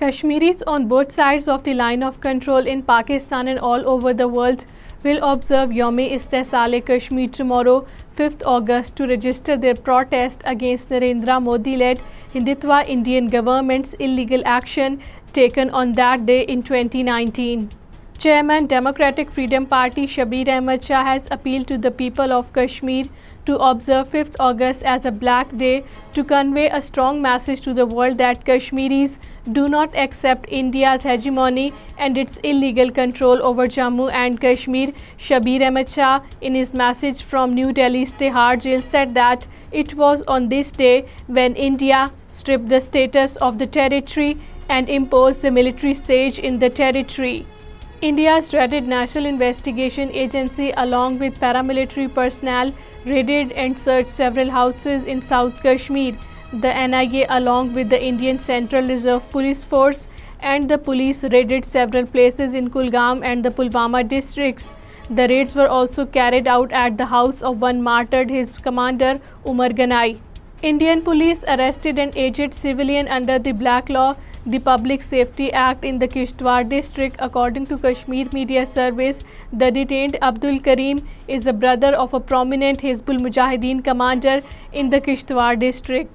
Kashmiris on both sides of the line of control in Pakistan and all over the world will observe Youm-e-Istehsal Kashmir tomorrow, 5th August, to register their protest against Narendra Modi-led Hindutva Indian government's illegal action taken on that day in 2019. Chairman Democratic Freedom Party Shabir Ahmed Shah has appealed to the people of Kashmir to observe 5th August as a Black Day to convey a strong message to the world that Kashmiris do not accept India's hegemony and its illegal control over Jammu and Kashmir. Shabir Ahmed Shah, in his message from New Delhi's Tihar Jail, said that it was on this day when India stripped the status of the territory and imposed a military siege in the territory. India's dreaded National Investigation Agency, along with paramilitary personnel, raided and searched several houses in South Kashmir. The NIA, along with the Indian Central Reserve Police Force and the police, raided several places in Kulgam and the Pulwama districts. The raids were also carried out at the house of one martyred Hizb commander, Umar Ganai. Indian police arrested an aged civilian under the Black Law, the Public Safety Act, in the Kishtwar district. According to Kashmir Media Service, the detained Abdul Karim is a brother of a prominent Hizbul Mujahideen commander in the Kishtwar district.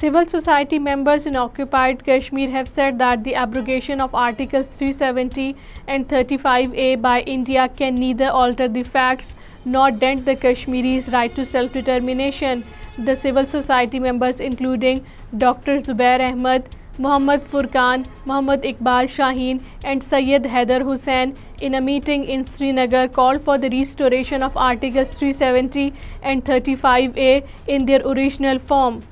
Civil society members in occupied Kashmir have said that the abrogation of Articles 370 and 35A by India can neither alter the facts nor dent the Kashmiris' right to self-determination. The civil society members, including Dr. Zubair Ahmed, Muhammad Furqan, Muhammad Iqbal, Shaheen and Syed Haider Hussain, in a meeting in Srinagar, called for the restoration of Articles 370 and 35A in their original form.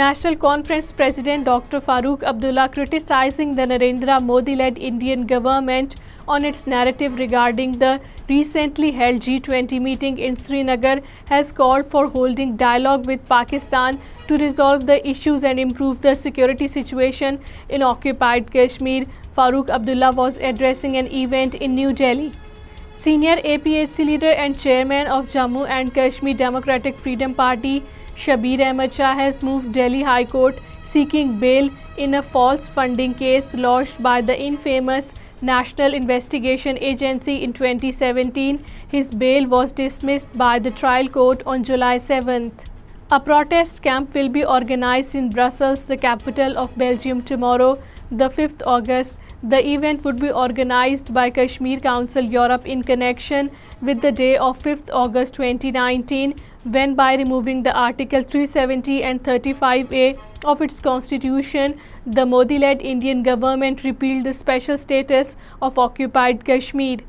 National Conference President Dr. Farooq Abdullah, criticizing the Narendra Modi-led Indian government on its narrative regarding the recently held G20 meeting in Srinagar, has called for holding dialogue with Pakistan to resolve the issues and improve the security situation in occupied Kashmir. Farooq Abdullah was addressing an event in New Delhi. Senior APHC leader and chairman of Jammu and Kashmir Democratic Freedom Party Shabir Ahmed Shah has moved Delhi High Court seeking bail in a false funding case lodged by the infamous National Investigation Agency in 2017. His bail was dismissed by the trial court on July 7th. A protest camp will be organized in Brussels, the capital of Belgium, tomorrow, the 5th August. The event would be organized by Kashmir Council Europe in connection with the day of 5th August 2019, when, by removing the Article 370 and 35A of its constitution, the Modi-led Indian government repealed the special status of occupied Kashmir.